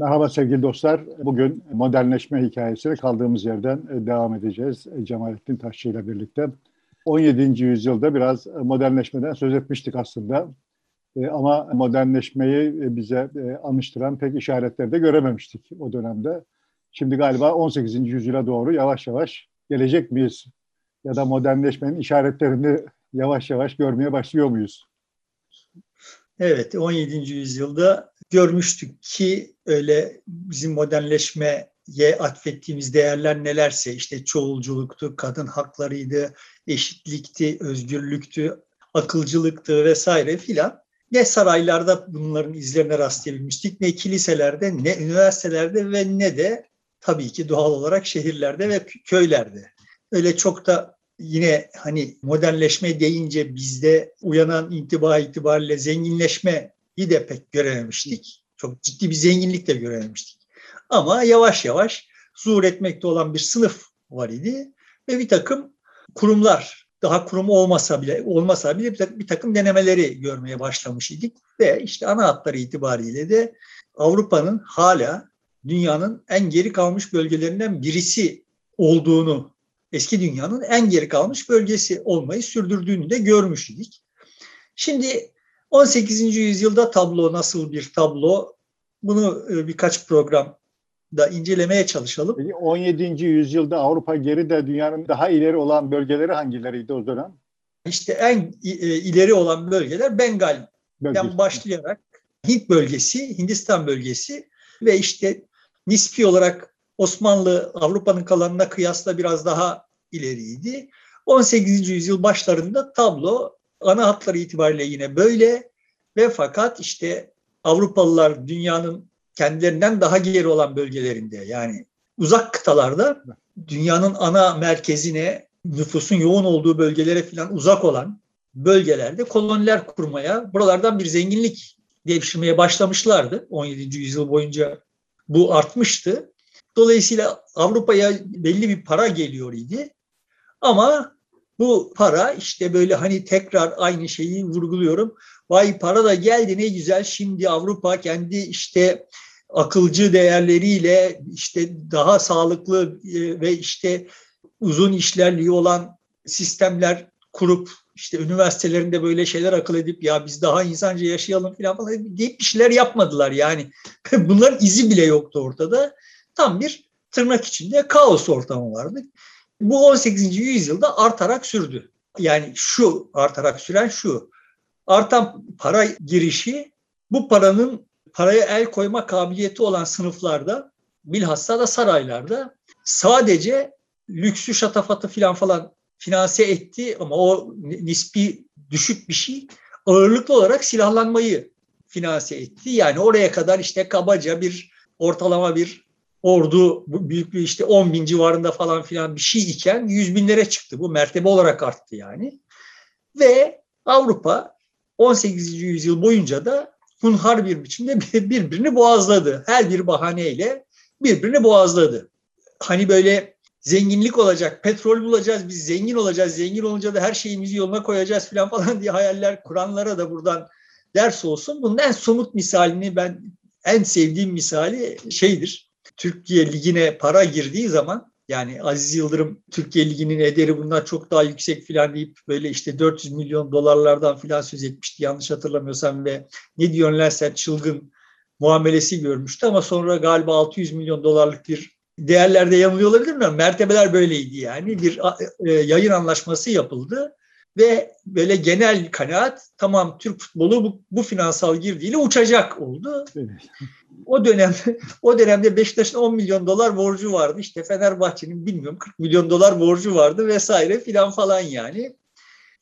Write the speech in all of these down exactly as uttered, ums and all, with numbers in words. Merhaba sevgili dostlar. Bugün modernleşme hikayesine kaldığımız yerden devam edeceğiz. Cemalettin Taşçı ile birlikte. on yedinci yüzyılda biraz modernleşmeden söz etmiştik aslında. Ama modernleşmeyi bize anıştıran pek işaretler de görememiştik o dönemde. Şimdi galiba on sekizinci yüzyıla doğru yavaş yavaş gelecek miyiz? Ya da modernleşmenin işaretlerini yavaş yavaş görmeye başlıyor muyuz? Evet, on yedinci yüzyılda görmüştük ki öyle bizim modernleşmeye atfettiğimiz değerler nelerse, işte çoğulculuktu, kadın haklarıydı, eşitlikti, özgürlüktü, akılcılıktı vesaire filan. Ne saraylarda bunların izlerine rastlayabilmiştik, ne kiliselerde, ne üniversitelerde ve ne de tabii ki doğal olarak şehirlerde ve köylerde. Öyle çok da yine hani modernleşme deyince bizde uyanan intiba itibariyle zenginleşmeyi de pek görememiştik. Çok ciddi bir zenginlik de görememiştik. Ama yavaş yavaş zuhur etmekte olan bir sınıf var idi ve bir takım kurumlar, daha kurum olmasa bile olmasa bile bir takım, bir takım denemeleri görmeye başlamış idik ve işte ana hatları itibariyle de Avrupa'nın hala dünyanın en geri kalmış bölgelerinden birisi olduğunu, eski dünyanın en geri kalmış bölgesi olmayı sürdürdüğünü de görmüş idik. Şimdi on sekizinci yüzyılda tablo nasıl bir tablo? Bunu birkaç programda incelemeye çalışalım. Peki on yedinci yüzyılda Avrupa geride, dünyanın daha ileri olan bölgeleri hangileriydi o dönem? İşte en ileri olan bölgeler Bengal'den bölgesi başlayarak Hint bölgesi, Hindistan bölgesi ve işte nispi olarak Osmanlı Avrupa'nın kalanına kıyasla biraz daha ileriydi. on sekizinci yüzyıl başlarında tablo ana hatları itibariyle yine böyle ve fakat işte Avrupalılar dünyanın kendilerinden daha geri olan bölgelerinde, yani uzak kıtalarda, dünyanın ana merkezine, nüfusun yoğun olduğu bölgelere falan uzak olan bölgelerde koloniler kurmaya, buralardan bir zenginlik devşirmeye başlamışlardı. on yedinci yüzyıl boyunca bu artmıştı. Dolayısıyla Avrupa'ya belli bir para geliyor idi ama bu para işte böyle hani tekrar aynı şeyi vurguluyorum. Vay para da geldi ne güzel, şimdi Avrupa kendi işte akılcı değerleriyle işte daha sağlıklı ve işte uzun işlerliği olan sistemler kurup işte üniversitelerinde böyle şeyler akıl edip ya biz daha insanca yaşayalım falan deyip bir şeyler yapmadılar yani. Bunların izi bile yoktu ortada. Tam bir tırnak içinde kaos ortamı vardı. Bu on sekizinci yüzyılda artarak sürdü. Yani şu artarak süren şu. Artan para girişi bu paranın paraya el koyma kabiliyeti olan sınıflarda, bilhassa da saraylarda sadece lüksü şatafatı filan falan finanse etti ama o nispi düşük bir şey, ağırlıklı olarak silahlanmayı finanse etti. Yani oraya kadar işte kabaca bir ortalama bir ordu büyüklüğü işte on bin civarında falan filan bir şey iken yüz binlere çıktı. Bu mertebe olarak arttı yani. Ve Avrupa on sekizinci yüzyıl boyunca da hunhar bir biçimde birbirini boğazladı. Her bir bahaneyle birbirini boğazladı. Hani böyle zenginlik olacak, petrol bulacağız, biz zengin olacağız, zengin olunca da her şeyimizi yoluna koyacağız falan falan diye hayaller kuranlara da buradan ders olsun. Bunun en somut misalini, ben en sevdiğim misali şeydir. Türkiye Ligi'ne para girdiği zaman, yani Aziz Yıldırım Türkiye Ligi'nin ederi bundan çok daha yüksek filan deyip böyle işte dört yüz milyon dolarlardan filan söz etmişti yanlış hatırlamıyorsam ve ne diyorsun lan sen çılgın muamelesi görmüştü ama sonra galiba altı yüz milyon dolarlık bir değerlerde yanılıyor olabilir mi? Mertebeler böyleydi yani, bir yayın anlaşması yapıldı ve böyle genel kanaat tamam Türk futbolu bu, bu finansal girdiyle uçacak oldu. Evet. O dönemde o dönemde Beşiktaş'ın on milyon dolar borcu vardı. İşte Fenerbahçe'nin bilmiyorum kırk milyon dolar borcu vardı vesaire filan falan yani.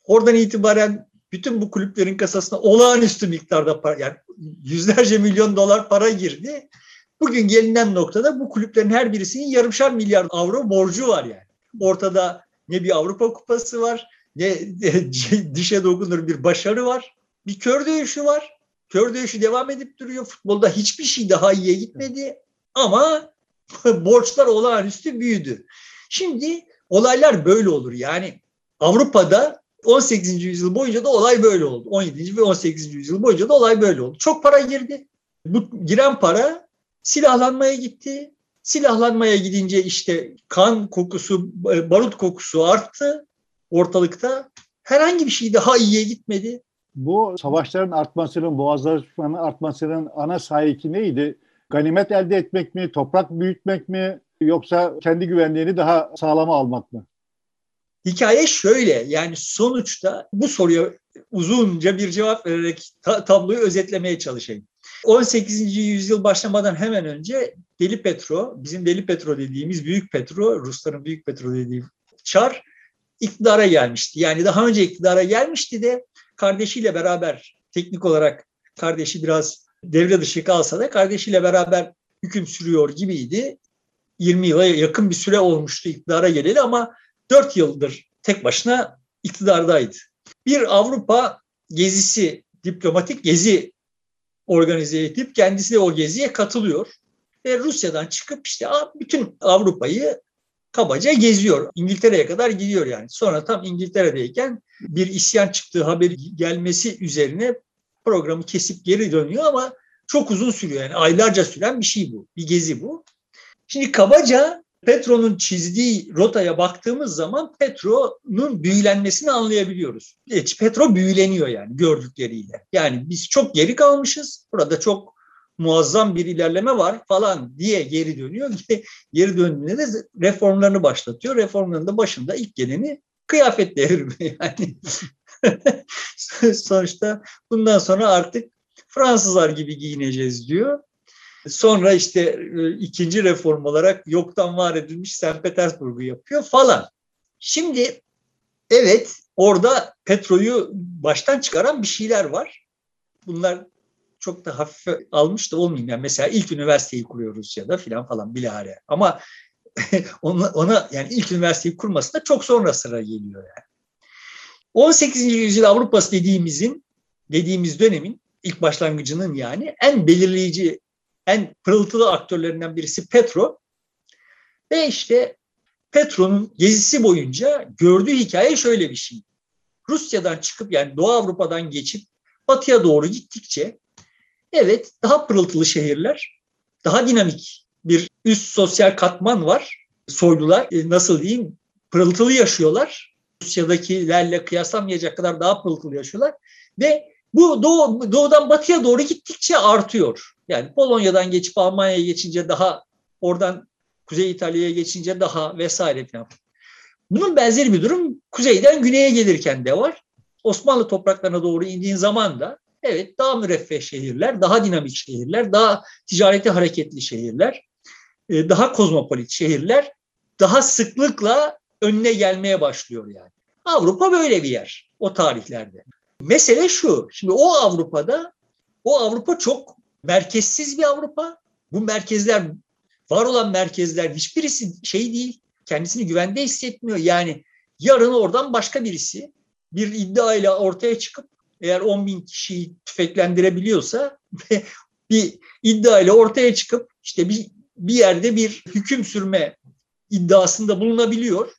Oradan itibaren bütün bu kulüplerin kasasına olağanüstü miktarda para, yani yüzlerce milyon dolar para girdi. Bugün gelinen noktada bu kulüplerin her birisinin yarımşar milyar avro borcu var yani. Ortada ne bir Avrupa Kupası var, ne dişe dokunur bir başarı var. Bir kör dövüşü var. Kör dövüşü devam edip duruyor. Futbolda hiçbir şey daha iyiye gitmedi. Ama borçlar olağanüstü büyüdü. Şimdi olaylar böyle olur. Yani Avrupa'da on sekizinci yüzyıl boyunca da olay böyle oldu. on yedinci ve on sekizinci yüzyıl boyunca da olay böyle oldu. Çok para girdi. Bu giren para silahlanmaya gitti. Silahlanmaya gidince işte kan kokusu, barut kokusu arttı ortalıkta. Herhangi bir şey daha iyiye gitmedi. Bu savaşların artmasının, boğazların artmasının ana sahiki neydi? Ganimet elde etmek mi, toprak büyütmek mi, yoksa kendi güvenliğini daha sağlama almak mı? Hikaye şöyle, yani sonuçta bu soruya uzunca bir cevap vererek tabloyu özetlemeye çalışayım. on sekizinci yüzyıl başlamadan hemen önce Deli Petro, bizim Deli Petro dediğimiz Büyük Petro, Rusların Büyük Petro dediği çar iktidara gelmişti. Yani daha önce iktidara gelmişti de kardeşiyle beraber, teknik olarak kardeşi biraz devre dışı kalsa da kardeşiyle beraber hüküm sürüyor gibiydi. yirmi yıla yakın bir süre olmuştu iktidara geleli ama dört yıldır tek başına iktidardaydı. Bir Avrupa gezisi, diplomatik gezi organize edip kendisi de o geziye katılıyor. Ve Rusya'dan çıkıp işte bütün Avrupa'yı kabaca geziyor. İngiltere'ye kadar gidiyor yani. Sonra tam İngiltere'deyken bir isyan çıktığı haberi gelmesi üzerine programı kesip geri dönüyor ama çok uzun sürüyor. Yani aylarca süren bir şey bu. Bir gezi bu. Şimdi kabaca Petro'nun çizdiği rotaya baktığımız zaman Petro'nun büyülenmesini anlayabiliyoruz. Petro büyüleniyor yani gördükleriyle. Yani biz çok geri kalmışız, burada çok muazzam bir ilerleme var falan diye geri dönüyor. Geri döndüğünde de reformlarını başlatıyor. Reformların da başında ilk geleni kıyafet devrimi yani. Sonuçta bundan sonra artık Fransızlar gibi giyineceğiz diyor. Sonra işte ikinci reform olarak yoktan var edilmiş Sankt Petersburg'u yapıyor falan. Şimdi evet, orada Petro'yu baştan çıkaran bir şeyler var. Bunlar çok da hafife almış da olmayayım. Yani mesela ilk üniversiteyi kuruyor Rusya'da filan falan bilahare. Ama ona, ona yani ilk üniversiteyi kurmasına çok sonra sıra geliyor yani. on sekizinci yüzyıl Avrupa'sı dediğimizin, dediğimiz dönemin ilk başlangıcının yani en belirleyici, en pırıltılı aktörlerinden birisi Petro. Ve işte Petro'nun gezisi boyunca gördüğü hikaye şöyle bir şey. Rusya'dan çıkıp yani Doğu Avrupa'dan geçip batıya doğru gittikçe evet daha pırıltılı şehirler, daha dinamik bir üst sosyal katman var. Soylular nasıl diyeyim pırıltılı yaşıyorlar. Rusya'dakilerle kıyaslamayacak kadar daha pırıltılı yaşıyorlar. Ve bu doğu, doğudan batıya doğru gittikçe artıyor. Yani Polonya'dan geçip Almanya'ya geçince daha, oradan Kuzey İtalya'ya geçince daha vesaire falan. Bunun benzeri bir durum kuzeyden güneye gelirken de var. Osmanlı topraklarına doğru indiğin zaman da evet daha müreffeh şehirler, daha dinamik şehirler, daha ticareti hareketli şehirler, daha kozmopolit şehirler daha sıklıkla önüne gelmeye başlıyor yani. Avrupa böyle bir yer o tarihlerde. Mesele şu, şimdi o Avrupa'da, o Avrupa çok merkezsiz bir Avrupa. Bu merkezler, var olan merkezler hiçbirisi şey değil, kendisini güvende hissetmiyor. Yani yarın oradan başka birisi bir iddiayla ortaya çıkıp eğer on bin kişiyi tüfeklendirebiliyorsa bir iddiayla ortaya çıkıp işte bir, bir yerde bir hüküm sürme iddiasında bulunabiliyor.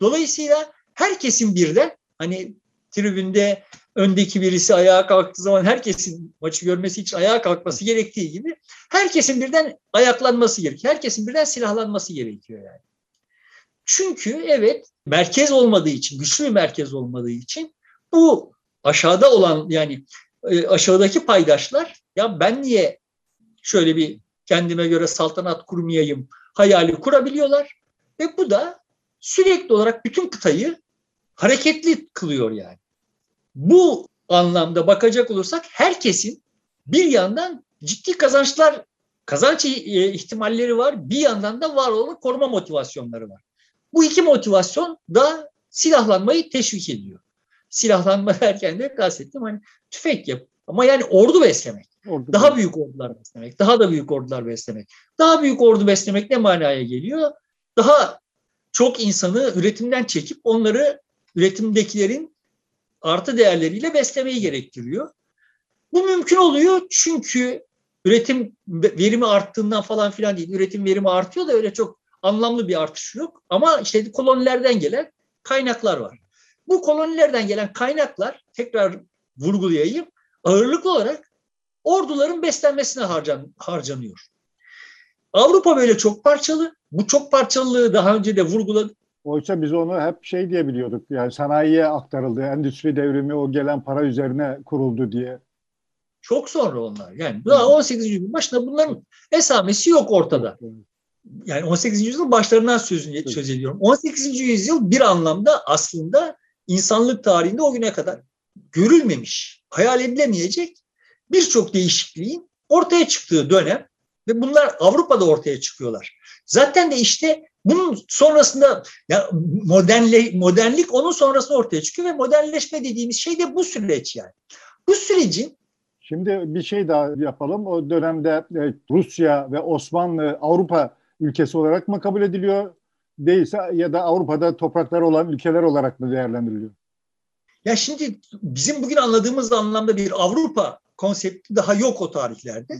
Dolayısıyla herkesin birden hani tribünde öndeki birisi ayağa kalktığı zaman herkesin maçı görmesi için ayağa kalkması gerektiği gibi herkesin birden ayaklanması gerekiyor. Herkesin birden silahlanması gerekiyor yani. Çünkü evet merkez olmadığı için, güçlü bir merkez olmadığı için bu aşağıda olan yani aşağıdaki paydaşlar ya ben niye şöyle bir kendime göre saltanat kurmayayım hayali kurabiliyorlar ve bu da sürekli olarak bütün kıtayı hareketli kılıyor yani. Bu anlamda bakacak olursak herkesin bir yandan ciddi kazançlar, kazanç ihtimalleri var, bir yandan da var olan koruma motivasyonları var. Bu iki motivasyon da silahlanmayı teşvik ediyor. Silahlanma derken de kastettim hani tüfek yap ama yani ordu beslemek, ordu daha beslemek. büyük ordular beslemek, daha da büyük ordular beslemek. Daha büyük ordu beslemek ne manaya geliyor? Daha çok insanı üretimden çekip onları üretimdekilerin artı değerleriyle beslemeyi gerektiriyor. Bu mümkün oluyor çünkü üretim verimi arttığından falan filan değil. Üretim verimi artıyor da öyle çok anlamlı bir artış yok. Ama işte kolonilerden gelen kaynaklar var. Bu kolonilerden gelen kaynaklar, tekrar vurgulayayım, ağırlıklı olarak orduların beslenmesine harcan, harcanıyor. Avrupa böyle çok parçalı. Bu çok parçalılığı daha önce de vurguladık. Oysa biz onu hep şey diye biliyorduk. Yani sanayiye aktarıldı, endüstri devrimi o gelen para üzerine kuruldu diye. Çok sonra onlar. Yani daha on sekizinci yüzyılın başında bunların esamesi yok ortada. Yani on sekizinci yüzyılın başlarından sözünü, söz ediyorum. on sekizinci yüzyıl bir anlamda aslında insanlık tarihinde o güne kadar görülmemiş, hayal edilemeyecek birçok değişikliğin ortaya çıktığı dönem ve bunlar Avrupa'da ortaya çıkıyorlar. Zaten de işte bunun sonrasında ya modernle, modernlik onun sonrasında ortaya çıkıyor ve modernleşme dediğimiz şey de bu süreç yani. Bu sürecin... Şimdi bir şey daha yapalım. O dönemde Rusya ve Osmanlı Avrupa ülkesi olarak mı kabul ediliyor? Değilse ya da Avrupa'da toprakları olan ülkeler olarak mı değerlendiriliyor? Ya şimdi bizim bugün anladığımız anlamda bir Avrupa konsepti daha yok o tarihlerde.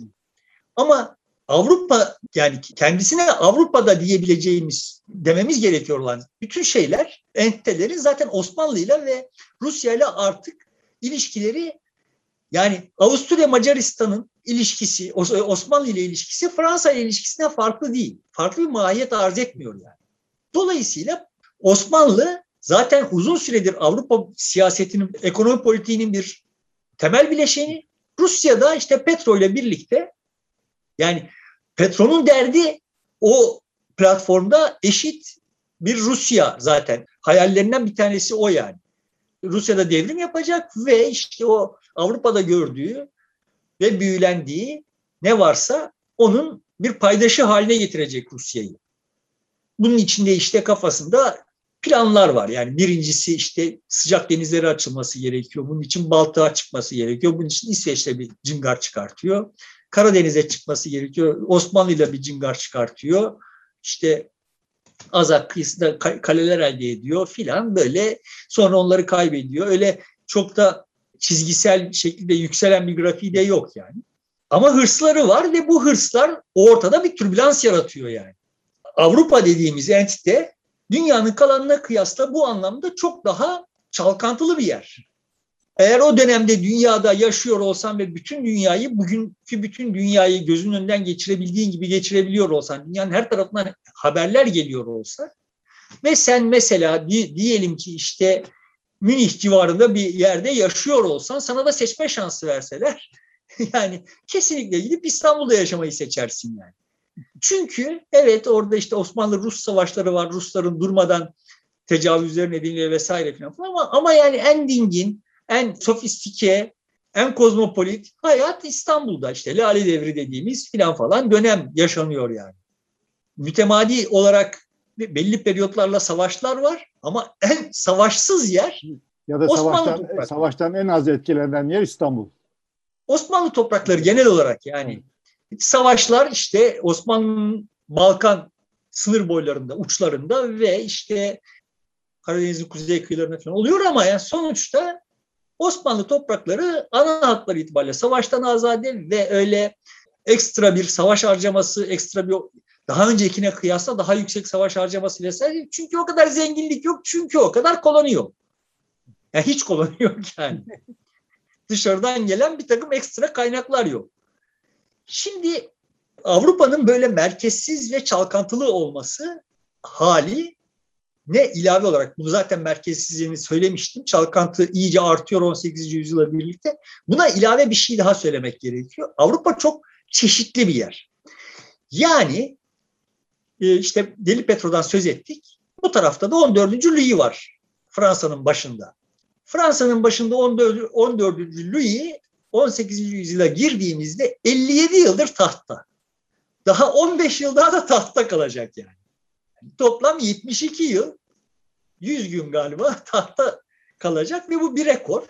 Ama Avrupa yani kendisine Avrupa'da diyebileceğimiz dememiz gerekiyor olan bütün şeyler, entelerin zaten Osmanlı'yla ve Rusya'yla artık ilişkileri, yani Avusturya Macaristan'ın ilişkisi, Osmanlı ile ilişkisi Fransa ile ilişkisinden farklı değil. Farklı bir mahiyet arz etmiyor yani. Dolayısıyla Osmanlı zaten uzun süredir Avrupa siyasetinin, ekonomi politiğinin bir temel bileşeni. Rusya'da işte Petro ile birlikte, yani Petro'nun derdi o platformda eşit bir Rusya zaten. Hayallerinden bir tanesi o yani. Rusya'da devrim yapacak ve işte o Avrupa'da gördüğü ve büyülendiği ne varsa onun bir paydaşı haline getirecek Rusya'yı. Bunun içinde işte kafasında planlar var. Yani birincisi işte sıcak denizlere açılması gerekiyor. Bunun için Baltık'a çıkması gerekiyor. Bunun için İsveç'le bir cıngar çıkartıyor. Karadeniz'e çıkması gerekiyor. Osmanlı'yla bir cıngar çıkartıyor. İşte Azak kıyısında kaleler elde ediyor filan böyle. Sonra onları kaybediyor. Öyle çok da çizgisel şekilde yükselen bir grafiği de yok yani. Ama hırsları var ve bu hırslar ortada bir türbülans yaratıyor yani. Avrupa dediğimiz entite dünyanın kalanına kıyasla bu anlamda çok daha çalkantılı bir yer. Eğer o dönemde dünyada yaşıyor olsan ve bütün dünyayı, bugünkü bütün dünyayı gözünün önünden geçirebildiğin gibi geçirebiliyor olsan, dünyanın her tarafından haberler geliyor olsa ve sen mesela diyelim ki işte Münih civarında bir yerde yaşıyor olsan, sana da seçme şansı verseler yani kesinlikle gidip İstanbul'da yaşamayı seçersin yani. Çünkü evet orada işte Osmanlı-Rus savaşları var, Rusların durmadan tecavüzleri nedeniyle vesaire falan ama, ama yani en dingin, en sofistike, en kozmopolit hayat İstanbul'da işte Lale Devri dediğimiz filan falan dönem yaşanıyor yani. Mütemadi olarak belli periyotlarla savaşlar var ama en savaşsız yer ya da savaştan, toprakları. Savaştan en az etkilenen yer İstanbul. Osmanlı toprakları genel olarak yani. Savaşlar işte Osmanlı'nın Balkan sınır boylarında, uçlarında ve işte Karadeniz'in kuzey kıyılarında falan oluyor ama yani sonuçta Osmanlı toprakları ana hatları itibariyle savaştan azade ve öyle ekstra bir savaş harcaması, ekstra bir daha öncekine kıyasla daha yüksek savaş harcaması vesaire. Çünkü o kadar zenginlik yok, çünkü o kadar koloni yok. Yani hiç koloni yok yani. Dışarıdan gelen bir takım ekstra kaynaklar yok. Şimdi Avrupa'nın böyle merkezsiz ve çalkantılı olması hali ne ilave olarak, bunu zaten merkezsizliğini söylemiştim, çalkantı iyice artıyor on sekizinci yüzyıla birlikte. Buna ilave bir şey daha söylemek gerekiyor. Avrupa çok çeşitli bir yer. Yani işte Deli Petro'dan söz ettik. Bu tarafta da on dördüncü Louis var Fransa'nın başında. Fransa'nın başında on dördüncü Louis on sekizinci yüzyıla girdiğimizde elli yedi yıldır tahtta. Daha on beş yıl daha da tahtta kalacak yani. Toplam yetmiş iki yıl, yüz gün galiba tahta kalacak ve bu bir rekor.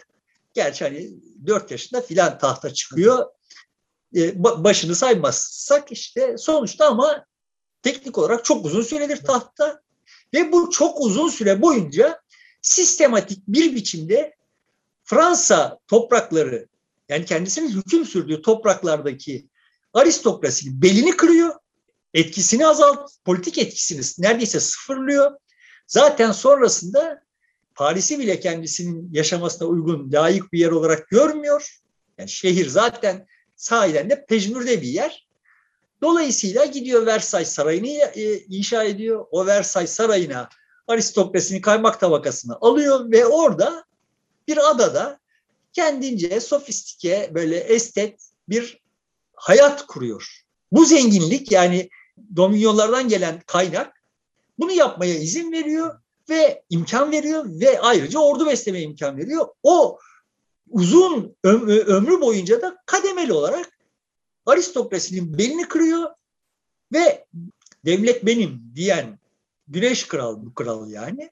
Gerçi hani dört yaşında filan tahta çıkıyor. Başını saymazsak işte sonuçta ama teknik olarak çok uzun süredir tahtta. Ve bu çok uzun süre boyunca sistematik bir biçimde Fransa toprakları, yani kendisinin hüküm sürdüğü topraklardaki aristokrasinin belini kırıyor. Etkisini azalt, politik etkisini neredeyse sıfırlıyor. Zaten sonrasında Paris'i bile kendisinin yaşamasına uygun, layık bir yer olarak görmüyor. Yani şehir zaten sahiden de pejmürde bir yer. Dolayısıyla gidiyor Versay Sarayı'nı inşa ediyor. O Versay Sarayı'na aristokrasini, kaymak tabakasını alıyor ve orada bir adada kendince sofistike, böyle estet bir hayat kuruyor. Bu zenginlik, yani dominyonlardan gelen kaynak bunu yapmaya izin veriyor ve imkan veriyor ve ayrıca ordu beslemeye imkan veriyor. O uzun ömrü boyunca da kademeli olarak aristokrasinin belini kırıyor ve devlet benim diyen Güneş Kral, bu kral yani.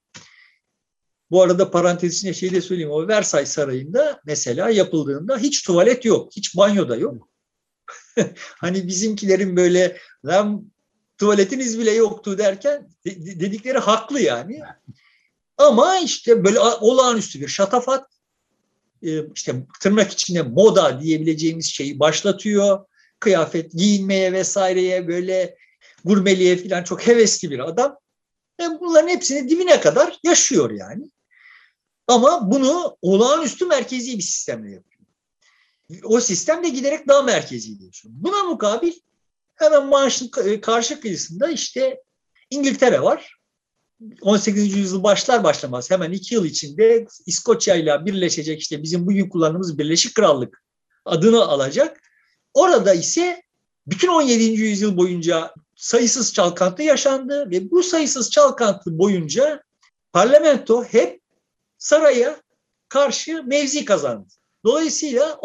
Bu arada parantez içinde şey de söyleyeyim. O Versay Sarayı'nda mesela yapıldığında hiç tuvalet yok, hiç banyo da yok. Hani bizimkilerin böyle lan tuvaletiniz bile yoktu derken dedikleri haklı yani. Ama işte böyle olağanüstü bir şatafat, işte tırnak içinde moda diyebileceğimiz şeyi başlatıyor. Kıyafet giyinmeye vesaireye, böyle gurmeliğe falan çok hevesli bir adam. Yani bunların hepsini dibine kadar yaşıyor yani. Ama bunu olağanüstü merkezi bir sistemle yapıyor. O sistem de giderek daha merkezileşiyor. Buna mukabil hemen Manş'ın karşı kıyısında işte İngiltere var. on sekizinci yüzyıl başlar başlamaz hemen iki yıl içinde İskoçya'yla birleşecek, işte bizim bugün kullandığımız Birleşik Krallık adını alacak. Orada ise bütün on yedinci yüzyıl boyunca sayısız çalkantı yaşandı ve bu sayısız çalkantı boyunca parlamento hep saraya karşı mevzi kazandı. Dolayısıyla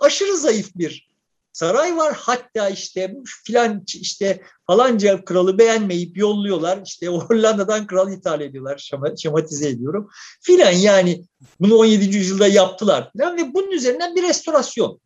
aşırı zayıf bir saray var. Hatta işte filan işte falanca kralı beğenmeyip yolluyorlar. İşte Hollanda'dan kral ithal ediyorlar. Şematize ediyorum. Filan yani bunu on yedinci yüzyılda yaptılar filan ve bunun üzerinden bir restorasyon.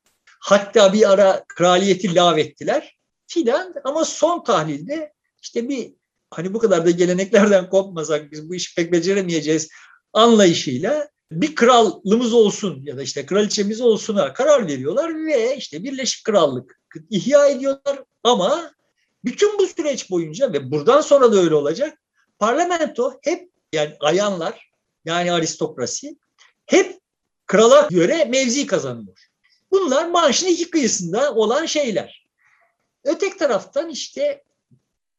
Hatta bir ara kraliyeti lağvettiler filan, ama son tahlilde işte bir hani bu kadar da geleneklerden kopmasak biz bu işi pek beceremeyeceğiz anlayışıyla bir krallığımız olsun ya da işte kraliçemiz olsuna karar veriyorlar ve işte Birleşik Krallık ihya ediyorlar. Ama bütün bu süreç boyunca ve buradan sonra da öyle olacak, parlamento hep, yani ayanlar yani aristokrasi hep krala göre mevzi kazanıyor. Bunlar Manş'ın iki kıyısında olan şeyler. Öteki taraftan işte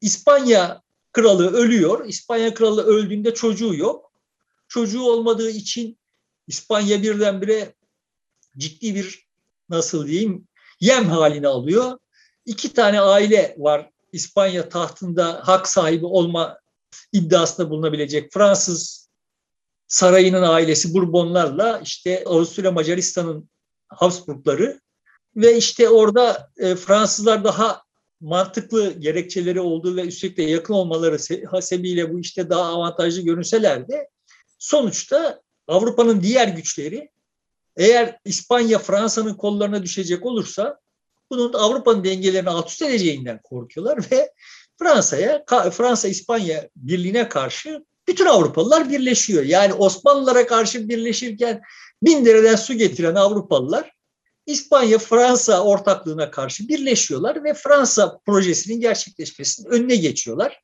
İspanya kralı ölüyor. İspanya kralı öldüğünde çocuğu yok. Çocuğu olmadığı için İspanya birdenbire ciddi bir, nasıl diyeyim, yem halini alıyor. İki tane aile var İspanya tahtında hak sahibi olma iddiasında bulunabilecek. Fransız sarayının ailesi Bourbonlarla işte Avusturya Macaristan'ın Habsburgları ve işte orada Fransızlar daha mantıklı gerekçeleri olduğu ve üstelik de yakın olmaları hasebiyle bu işte daha avantajlı görünseler de sonuçta Avrupa'nın diğer güçleri eğer İspanya Fransa'nın kollarına düşecek olursa bunun Avrupa'nın dengelerini alt üst edeceğinden korkuyorlar ve Fransa'ya, Fransa-İspanya birliğine karşı bütün Avrupalılar birleşiyor. Yani Osmanlılara karşı birleşirken bin dereden su getiren Avrupalılar İspanya-Fransa ortaklığına karşı birleşiyorlar ve Fransa projesinin gerçekleşmesinin önüne geçiyorlar.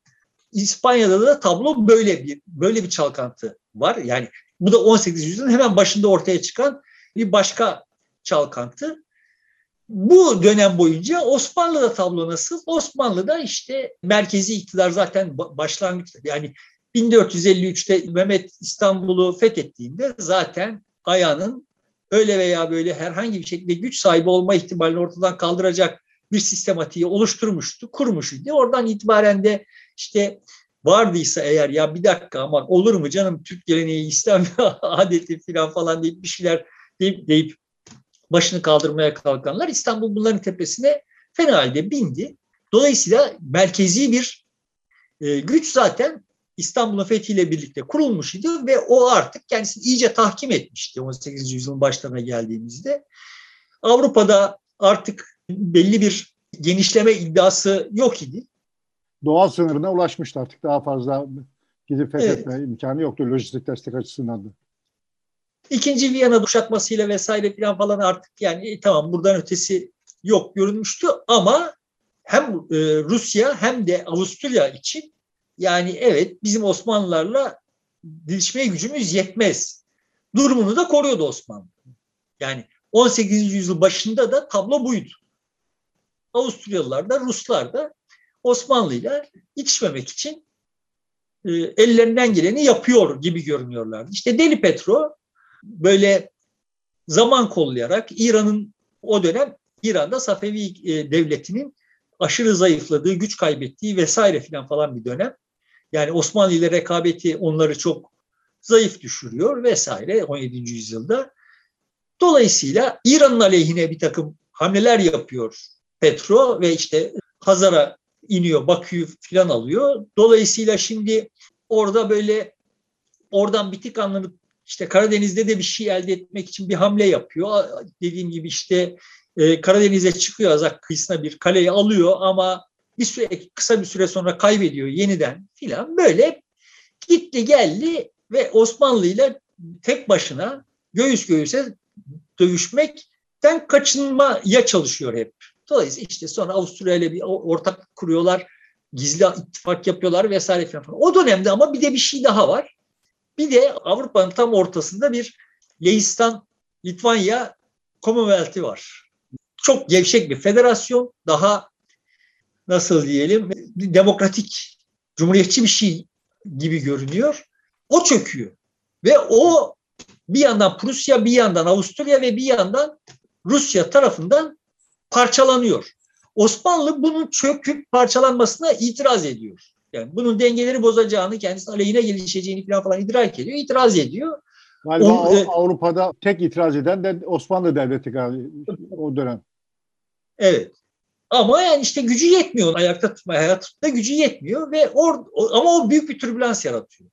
İspanya'da da tablo böyle bir böyle bir çalkantı var. Yani bu da on sekizinci yüzyılın hemen başında ortaya çıkan bir başka çalkantı. Bu dönem boyunca Osmanlı'da tablo nasıl? Osmanlı'da işte merkezi iktidar zaten başlangıçta, yani bin dört yüz elli üçte Mehmet İstanbul'u fethettiğinde zaten ayağının öyle veya böyle herhangi bir şekilde güç sahibi olma ihtimalini ortadan kaldıracak bir sistematiği oluşturmuştu, kurmuştu. Oradan itibaren de işte vardıysa eğer, ya bir dakika aman olur mu canım Türk geleneği, İslam adeti filan falan deyip bir şeyler deyip, deyip başını kaldırmaya kalkanlar, İstanbul bunların tepesine fena halde bindi. Dolayısıyla merkezi bir e, güç zaten İstanbul'un fethiyle birlikte kurulmuş idi ve o artık kendisini iyice tahkim etmişti on sekizinci yüzyılın başlarına geldiğimizde. Avrupa'da artık belli bir genişleme iddiası yok idi. Doğal sınırına ulaşmıştı artık. Daha fazla gidip fethetme evet. imkanı yoktu lojistik destek açısından da. İkinci Viyana kuşatmasıyla vesaire filan falan artık yani tamam buradan ötesi yok görünmüştü, ama hem Rusya hem de Avusturya için yani evet bizim Osmanlılarla dilişmeye gücümüz yetmez durumunu da koruyordu Osmanlı. Yani on sekizinci yüzyıl başında da tablo buydu. Avusturyalılar da Ruslar da Osmanlı'yla itişmemek için e, ellerinden geleni yapıyor gibi görünüyorlardı. İşte Deli Petro böyle zaman kollayarak İran'ın o dönem İran'da Safevi e, devletinin aşırı zayıfladığı, güç kaybettiği vesaire filan falan bir dönem. Yani Osmanlı ile rekabeti onları çok zayıf düşürüyor vesaire on yedinci yüzyılda. Dolayısıyla İran'ın aleyhine bir takım hamleler yapıyor Petro ve işte Hazar'a iniyor, Bakü'yü filan alıyor. Dolayısıyla şimdi orada böyle oradan bitik anlanıp işte Karadeniz'de de bir şey elde etmek için bir hamle yapıyor. Dediğim gibi işte Karadeniz'e çıkıyor, Azak kıyısına bir kaleyi alıyor ama bir süre, kısa bir süre sonra kaybediyor yeniden filan. Böyle gitti geldi ve Osmanlı ile tek başına göğüs göğüse dövüşmekten kaçınmaya çalışıyor hep. Dolayısıyla işte sonra Avusturya ile bir ortaklık kuruyorlar, gizli ittifak yapıyorlar vesaire filan. O dönemde ama bir de bir şey daha var. Bir de Avrupa'nın tam ortasında bir Lehistan, Litvanya Commonwealth'i var. Çok gevşek bir federasyon, daha nasıl diyelim demokratik, cumhuriyetçi bir şey gibi görünüyor. O çöküyor ve o bir yandan Prusya, bir yandan Avusturya ve bir yandan Rusya tarafından parçalanıyor. Osmanlı bunun çöküp parçalanmasına itiraz ediyor. Yani bunun dengeleri bozacağını, kendisinin aleyhine gelişeceğini falan falan idrak ediyor, itiraz ediyor. Galiba Onun, Avrupa'da tek itiraz eden de Osmanlı Devleti galiba o dönem. Evet. Ama yani işte gücü yetmiyor, ayakta tutmaya, hayatında gücü yetmiyor ve or, ama o büyük bir türbülans yaratıyor.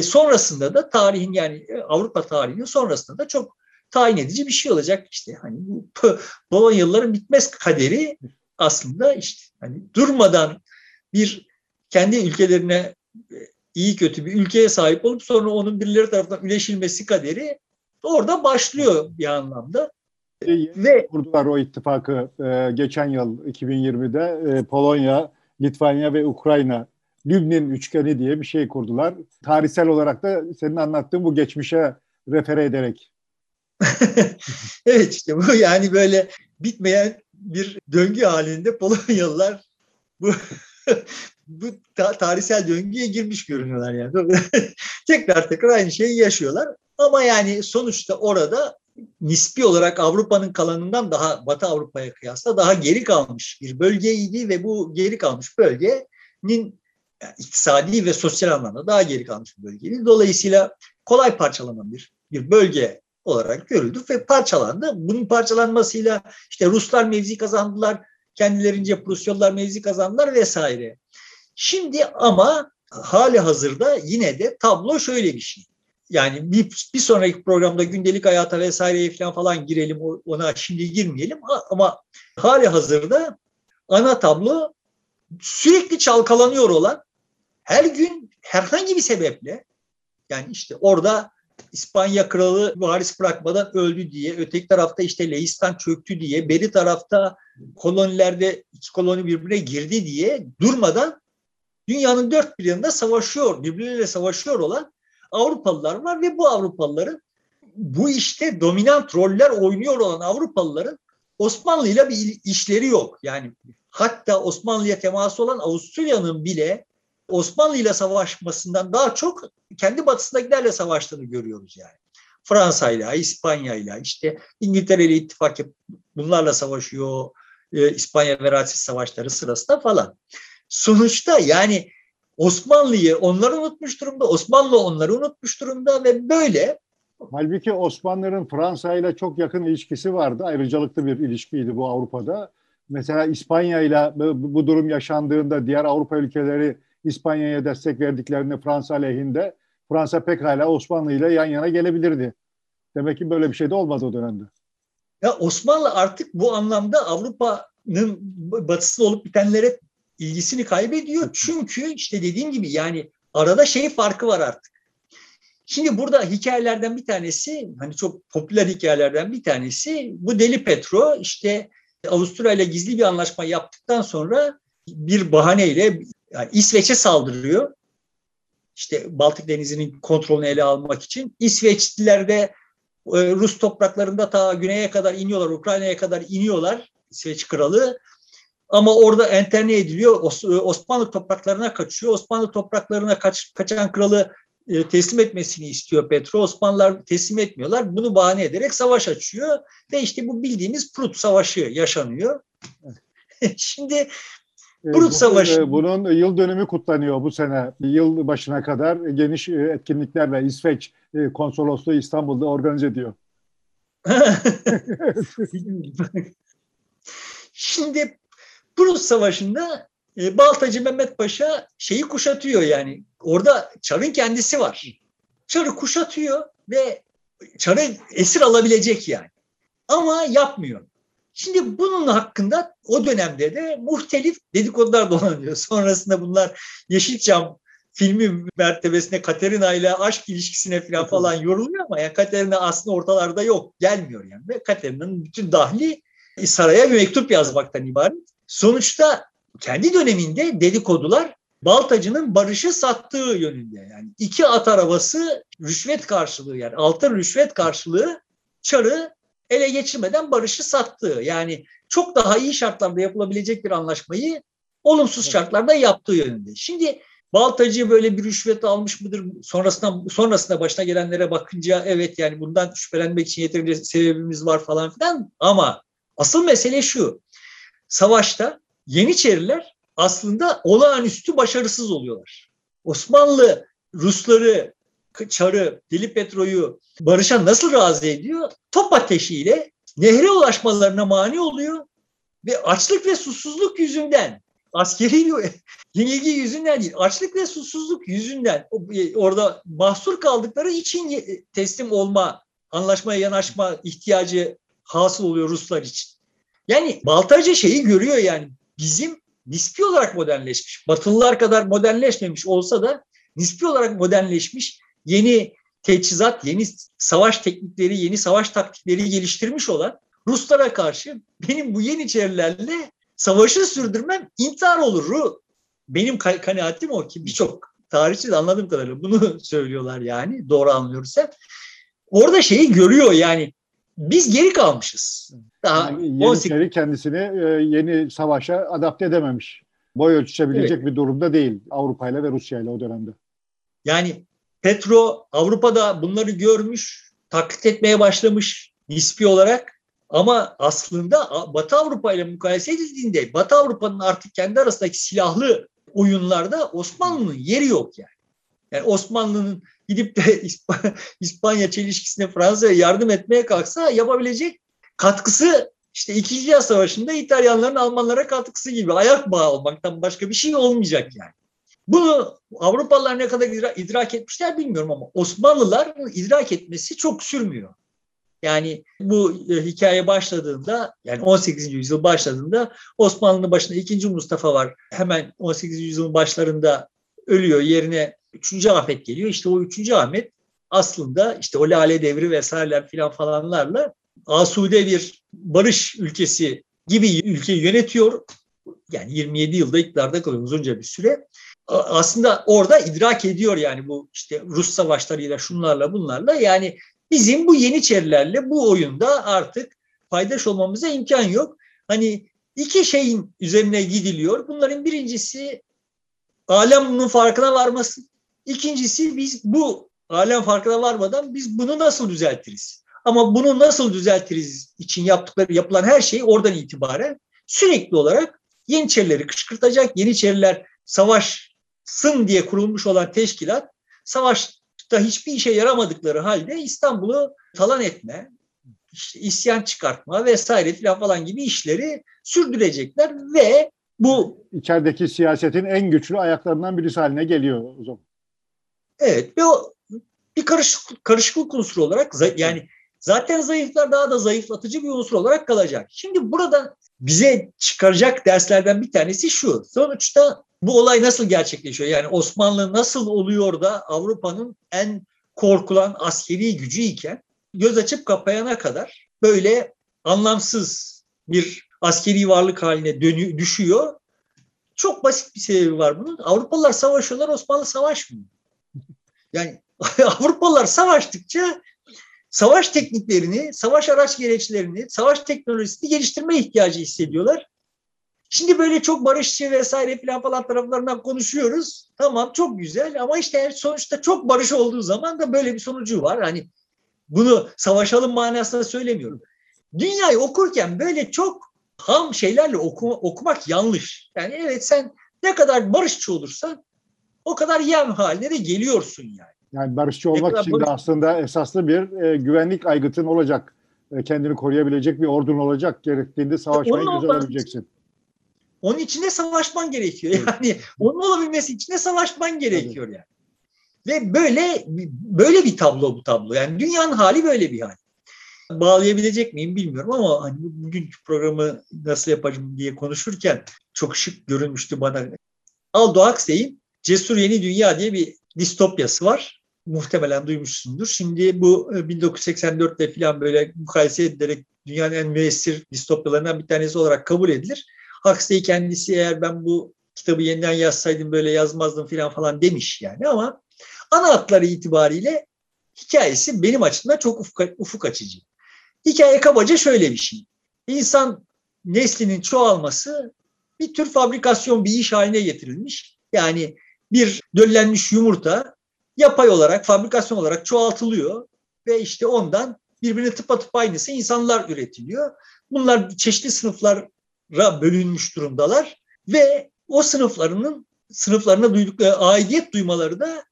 Sonrasında da tarihin yani Avrupa tarihinin sonrasında da çok tayin edici bir şey olacak işte hani bu Polonyalıların bitmez kaderi aslında işte hani durmadan bir kendi ülkelerine iyi kötü bir ülkeye sahip olup sonra onun birileri tarafından üleşilmesi kaderi orada başlıyor bir anlamda. Ve kurdular o ittifakı ee, geçen yıl iki bin yirmide e, Polonya, Litvanya ve Ukrayna Lübnin üçgeni diye bir şey kurdular. Tarihsel olarak da senin anlattığın bu geçmişe refere ederek. Evet işte bu yani böyle bitmeyen bir döngü halinde Polonyalılar bu bu ta- tarihsel döngüye girmiş görünüyorlar yani. Tekrar tekrar aynı şeyi yaşıyorlar. Ama yani sonuçta orada nispi olarak Avrupa'nın kalanından daha Batı Avrupa'ya kıyasla daha geri kalmış bir bölgeydi ve bu geri kalmış bölgenin yani iktisadi ve sosyal anlamda daha geri kalmış bir bölgeydi. Dolayısıyla kolay parçalanan bir, bir bölge olarak görüldü ve parçalandı. Bunun parçalanmasıyla işte Ruslar mevzi kazandılar, kendilerince Prusyalılar mevzi kazandılar vesaire. Şimdi ama hali hazırda yine de tablo şöyle bir şey. Yani bir, bir sonraki programda gündelik hayata vesaireye falan falan girelim, ona şimdi girmeyelim ama hali hazırda ana tablo sürekli çalkalanıyor olan, her gün herhangi bir sebeple yani işte orada İspanya kralı varis bırakmadan öldü diye, öteki tarafta işte Lehistan çöktü diye, beri tarafta kolonilerde iki koloni birbirine girdi diye durmadan dünyanın dört bir yanında savaşıyor, birbirleriyle savaşıyor olan Avrupalılar var ve bu Avrupalıların, bu işte dominant roller oynuyor olan Avrupalıların Osmanlı'yla bir işleri yok. Yani hatta Osmanlı'ya teması olan Avusturya'nın bile Osmanlı'yla savaşmasından daha çok kendi batısındakilerle savaştığını görüyoruz yani. Fransa'yla, İspanya'yla, işte İngiltere'yle ittifak yapıp bunlarla savaşıyor. Ee, İspanya Veraset Savaşları sırasında falan. Sonuçta yani Osmanlı'yı onlar unutmuş durumda, Osmanlı onları unutmuş durumda ve böyle. Halbuki Osmanlı'nın Fransa'yla çok yakın ilişkisi vardı. Ayrıcalıklı bir ilişkiydi bu Avrupa'da. Mesela İspanya'yla bu durum yaşandığında diğer Avrupa ülkeleri İspanya'ya destek verdiklerinde Fransa lehinde, Fransa pekala Osmanlı ile yan yana gelebilirdi. Demek ki böyle bir şey de olmadı o dönemde. Ya Osmanlı artık bu anlamda Avrupa'nın batısında olup bitenlere ilgisini kaybediyor. Çünkü işte dediğim gibi yani arada şey farkı var artık. Şimdi burada hikayelerden bir tanesi, hani çok popüler hikayelerden bir tanesi bu Deli Petro işte Avusturya ile gizli bir anlaşma yaptıktan sonra bir bahaneyle yani İsveç'e saldırıyor. İşte Baltık Denizi'nin kontrolünü ele almak için. İsveçliler de Rus topraklarında ta güneye kadar iniyorlar, Ukrayna'ya kadar iniyorlar. İsveç kralı Ama orada enterne ediliyor. Os, Osmanlı topraklarına kaçıyor. Osmanlı topraklarına kaç, kaçan kralı e, teslim etmesini istiyor Petro. Osmanlılar teslim etmiyorlar. Bunu bahane ederek savaş açıyor. Ve işte bu bildiğimiz Prut Savaşı yaşanıyor. Şimdi Prut Savaşı. Bunun yıl dönümü kutlanıyor bu sene. Yıl başına kadar geniş etkinliklerle İsveç Konsolosluğu İstanbul'da organize ediyor. Şimdi Prut Savaşı'nda Baltacı Mehmet Paşa şeyi kuşatıyor yani. Orada Çar'ın kendisi var. Çar'ı kuşatıyor ve Çar'ı esir alabilecek yani. Ama yapmıyor. Şimdi bunun hakkında o dönemde de muhtelif dedikodular dolanıyor. Sonrasında bunlar Yeşilçam filmi mertebesine, Katerina ile aşk ilişkisine falan, falan yoruluyor ama yani Katerina aslında ortalarda yok, gelmiyor yani. Ve Katerina'nın bütün dahli saraya bir mektup yazmaktan ibaret. Sonuçta kendi döneminde dedikodular Baltacı'nın barışı sattığı yönünde. Yani iki at arabası rüşvet karşılığı, yani altın rüşvet karşılığı Çar'ı ele geçirmeden barışı sattığı, yani çok daha iyi şartlarda yapılabilecek bir anlaşmayı olumsuz şartlarda yaptığı yönünde. Şimdi Baltacı böyle bir rüşvet almış mıdır? Sonrasında, sonrasında başına gelenlere bakınca evet yani bundan şüphelenmek için yeterince sebebimiz var falan filan, ama asıl mesele şu: savaşta Yeniçeriler aslında olağanüstü başarısız oluyorlar. Osmanlı Rusları, Çar'ı, Deli Petro'yu barışa nasıl razı ediyor? Top ateşiyle nehre ulaşmalarına mani oluyor ve açlık ve susuzluk yüzünden, askeri yenilgi yüzünden değil, açlık ve susuzluk yüzünden orada mahsur kaldıkları için teslim olma, anlaşmaya yanaşma ihtiyacı hasıl oluyor Ruslar için. Yani Baltacı şeyi görüyor yani, bizim nispi olarak modernleşmiş, Batılılar kadar modernleşmemiş olsa da nispi olarak modernleşmiş, yeni teçhizat, yeni savaş teknikleri, yeni savaş taktikleri geliştirmiş olan Ruslara karşı benim bu Yeniçerilerle savaşı sürdürmem intihar olur. Benim kanaatim o ki birçok tarihçi de anladığım kadarıyla bunu söylüyorlar yani, doğru anlıyoruz hep. Orada şeyi görüyor yani, biz geri kalmışız. Daha yani Yeniçeri on sekiz... kendisini yeni savaşa adapte edememiş. Boy ölçüşebilecek evet. bir durumda değil Avrupa'yla ve Rusya'yla o dönemde. Yani Petro Avrupa'da bunları görmüş, taklit etmeye başlamış nispi olarak, ama aslında Batı Avrupa ile mukayese edildiğinde Batı Avrupa'nın artık kendi arasındaki silahlı oyunlarda Osmanlı'nın yeri yok yani. Yani Osmanlı'nın gidip de İspanya, İspanya çelişkisine Fransa'ya yardım etmeye kalksa yapabilecek katkısı işte İkinci Dünya Savaşı'nda İtalyanların Almanlara katkısı gibi, ayak bağı olmaktan başka bir şey olmayacak yani. Bunu Avrupalılar ne kadar idrak etmişler bilmiyorum ama Osmanlılar idrak etmesi çok sürmüyor. Yani bu hikaye başladığında, yani on sekizinci yüzyıl başladığında Osmanlı'nın başında ikinci. Mustafa var. Hemen on sekizinci yüzyılın başlarında ölüyor. Yerine üçüncü. Ahmet geliyor. İşte o üçüncü. Ahmet aslında işte o Lale Devri vesaireler filan falanlarla asude bir barış ülkesi gibi ülkeyi yönetiyor. Yani yirmi yedi yılda iktidarda kalıyor, uzunca bir süre. Aslında orada idrak ediyor yani bu işte Rus savaşlarıyla, şunlarla, bunlarla, yani bizim bu Yeniçerilerle bu oyunda artık paydaş olmamıza imkan yok. Hani iki şeyin üzerine gidiliyor. Bunların birincisi alem bunun farkına varması. İkincisi biz bu alem farkına varmadan biz bunu nasıl düzeltiriz? Ama bunu nasıl düzeltiriz için yaptıkları, yapılan her şey oradan itibaren sürekli olarak Yeniçerileri kışkırtacak. Yeniçeriler savaşsın diye kurulmuş olan teşkilat, savaşta hiçbir işe yaramadıkları halde İstanbul'u talan etme, işte isyan çıkartma vesaire filan falan gibi işleri sürdürecekler ve bu içerideki siyasetin en güçlü ayaklarından birisi haline geliyor o zaman. Evet, ve o bir karışık, karışıklık unsuru olarak yani zaten zayıflar daha da zayıflatıcı bir unsur olarak kalacak. Şimdi buradan bize çıkaracak derslerden bir tanesi şu: sonuçta bu olay nasıl gerçekleşiyor? Yani Osmanlı nasıl oluyor da Avrupa'nın en korkulan askeri gücü iken göz açıp kapayana kadar böyle anlamsız bir askeri varlık haline dönü- düşüyor? Çok basit bir sebebi var bunun. Avrupalılar savaşıyorlar, Osmanlı savaşmıyor. Yani Avrupalılar savaştıkça savaş tekniklerini, savaş araç gereçlerini, savaş teknolojisini geliştirme ihtiyacı hissediyorlar. Şimdi böyle çok barışçı vesaire filan falan taraflarından konuşuyoruz. Tamam, çok güzel ama işte sonuçta çok barış olduğu zaman da böyle bir sonucu var. Hani bunu savaşalım manasında söylemiyorum. Dünyayı okurken böyle çok ham şeylerle okuma, okumak yanlış. Yani evet, sen ne kadar barışçı olursan o kadar yem haline de geliyorsun yani. Yani barışçı olmak için barış... de aslında esaslı bir e, güvenlik aygıtın olacak. E, kendini koruyabilecek bir ordun olacak. Gerektiğinde savaşmayı göze alabileceksin. Onun içine savaşman gerekiyor. Yani evet. Onun olabilmesi içine savaşman gerekiyor evet. Yani. Ve böyle böyle bir tablo bu tablo. Yani dünyanın hali böyle bir hal. Bağlayabilecek miyim bilmiyorum ama hani bugünkü programı nasıl yaparım diye konuşurken çok şık görünmüştü bana. Aldo Huxley'in Cesur Yeni Dünya diye bir distopyası var. Muhtemelen duymuşsundur. Şimdi bu bin dokuz yüz seksen dörtte falan böyle mukayese edilerek dünyanın en müessir distopyalarından bir tanesi olarak kabul edilir. Huxley kendisi eğer ben bu kitabı yeniden yazsaydım böyle yazmazdım falan falan demiş yani ama ana hatları itibariyle hikayesi benim açımdan çok ufuk, ufuk açıcı. Hikaye kabaca şöyle bir şey. İnsan neslinin çoğalması bir tür fabrikasyon, bir iş haline getirilmiş. Yani bir döllenmiş yumurta yapay olarak, fabrikasyon olarak çoğaltılıyor ve işte ondan birbirine tıpatıp aynısı insanlar üretiliyor. Bunlar çeşitli sınıflara bölünmüş durumdalar ve o sınıflarının sınıflarına duydukları aidiyet duymaları da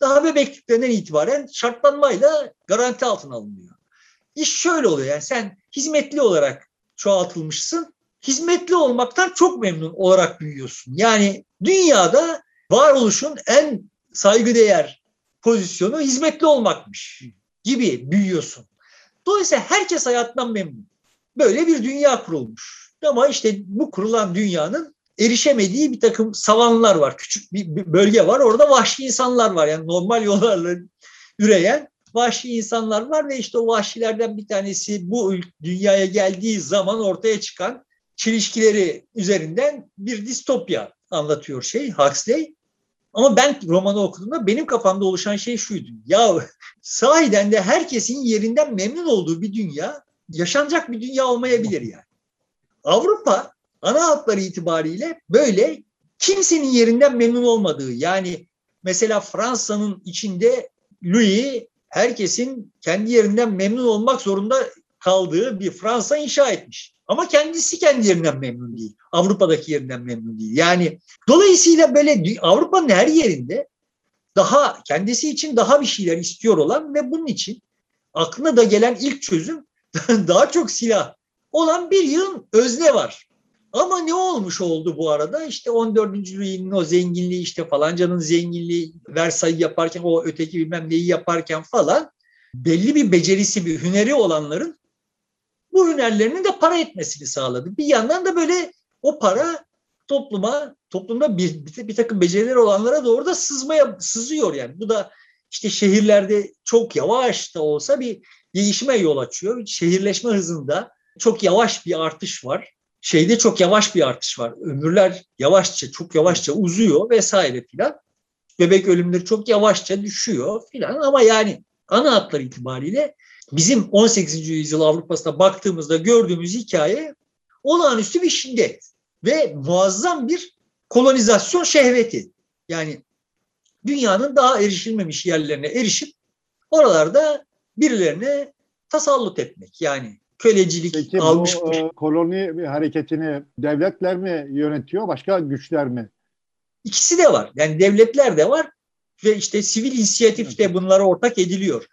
daha bebekliklerinden itibaren şartlanmayla garanti altına alınıyor. İş şöyle oluyor yani sen hizmetli olarak çoğaltılmışsın, hizmetli olmaktan çok memnun olarak büyüyorsun. Yani dünyada varoluşun en saygıdeğer pozisyonu hizmetli olmakmış gibi büyüyorsun. Dolayısıyla herkes hayattan memnun. Böyle bir dünya kurulmuş. Ama işte bu kurulan dünyanın erişemediği bir takım savanlar var. Küçük bir bölge var. Orada vahşi insanlar var. Yani normal yollarla üreyen vahşi insanlar var ve işte o vahşilerden bir tanesi bu dünyaya geldiği zaman ortaya çıkan çelişkileri üzerinden bir distopya anlatıyor şey Huxley. Ama ben romanı okuduğumda benim kafamda oluşan şey şuydu. Ya sahiden de herkesin yerinden memnun olduğu bir dünya yaşanacak bir dünya olmayabilir yani. Avrupa ana hatları itibariyle böyle kimsenin yerinden memnun olmadığı yani mesela Fransa'nın içinde Louis herkesin kendi yerinden memnun olmak zorunda kaldığı bir Fransa inşa etmiş. Ama kendisi kendi yerinden memnun değil. Avrupa'daki yerinden memnun değil. Yani dolayısıyla böyle Avrupa'nın her yerinde daha kendisi için daha bir şeyler istiyor olan ve bunun için aklına da gelen ilk çözüm daha çok silah olan bir yığın özne var. Ama ne olmuş oldu bu arada? İşte on dördüncü Louis'nin o zenginliği işte falancanın zenginliği Versailles yaparken o öteki bilmem neyi yaparken falan belli bir becerisi bir hüneri olanların bu hünerlerinin de para etmesini sağladı. Bir yandan da böyle o para topluma, toplumda bir, bir, bir takım becerileri olanlara doğru da sızmaya sızıyor yani. Bu da işte şehirlerde çok yavaş da olsa bir değişime yol açıyor. Şehirleşme hızında çok yavaş bir artış var. Şeyde çok yavaş bir artış var. Ömürler yavaşça, çok yavaşça uzuyor vesaire filan. Bebek ölümleri çok yavaşça düşüyor filan ama yani ana hatlar itibariyle bizim on sekizinci yüzyıl Avrupa'sına baktığımızda gördüğümüz hikaye olağanüstü bir şiddet ve muazzam bir kolonizasyon şehveti. Yani dünyanın daha erişilmemiş yerlerine erişip oralarda birilerine tasallut etmek yani kölecilik peki almış. Peki bu e, koloni hareketini devletler mi yönetiyor başka güçler mi? İkisi de var yani devletler de var ve işte sivil inisiyatif de bunlara ortak ediliyor.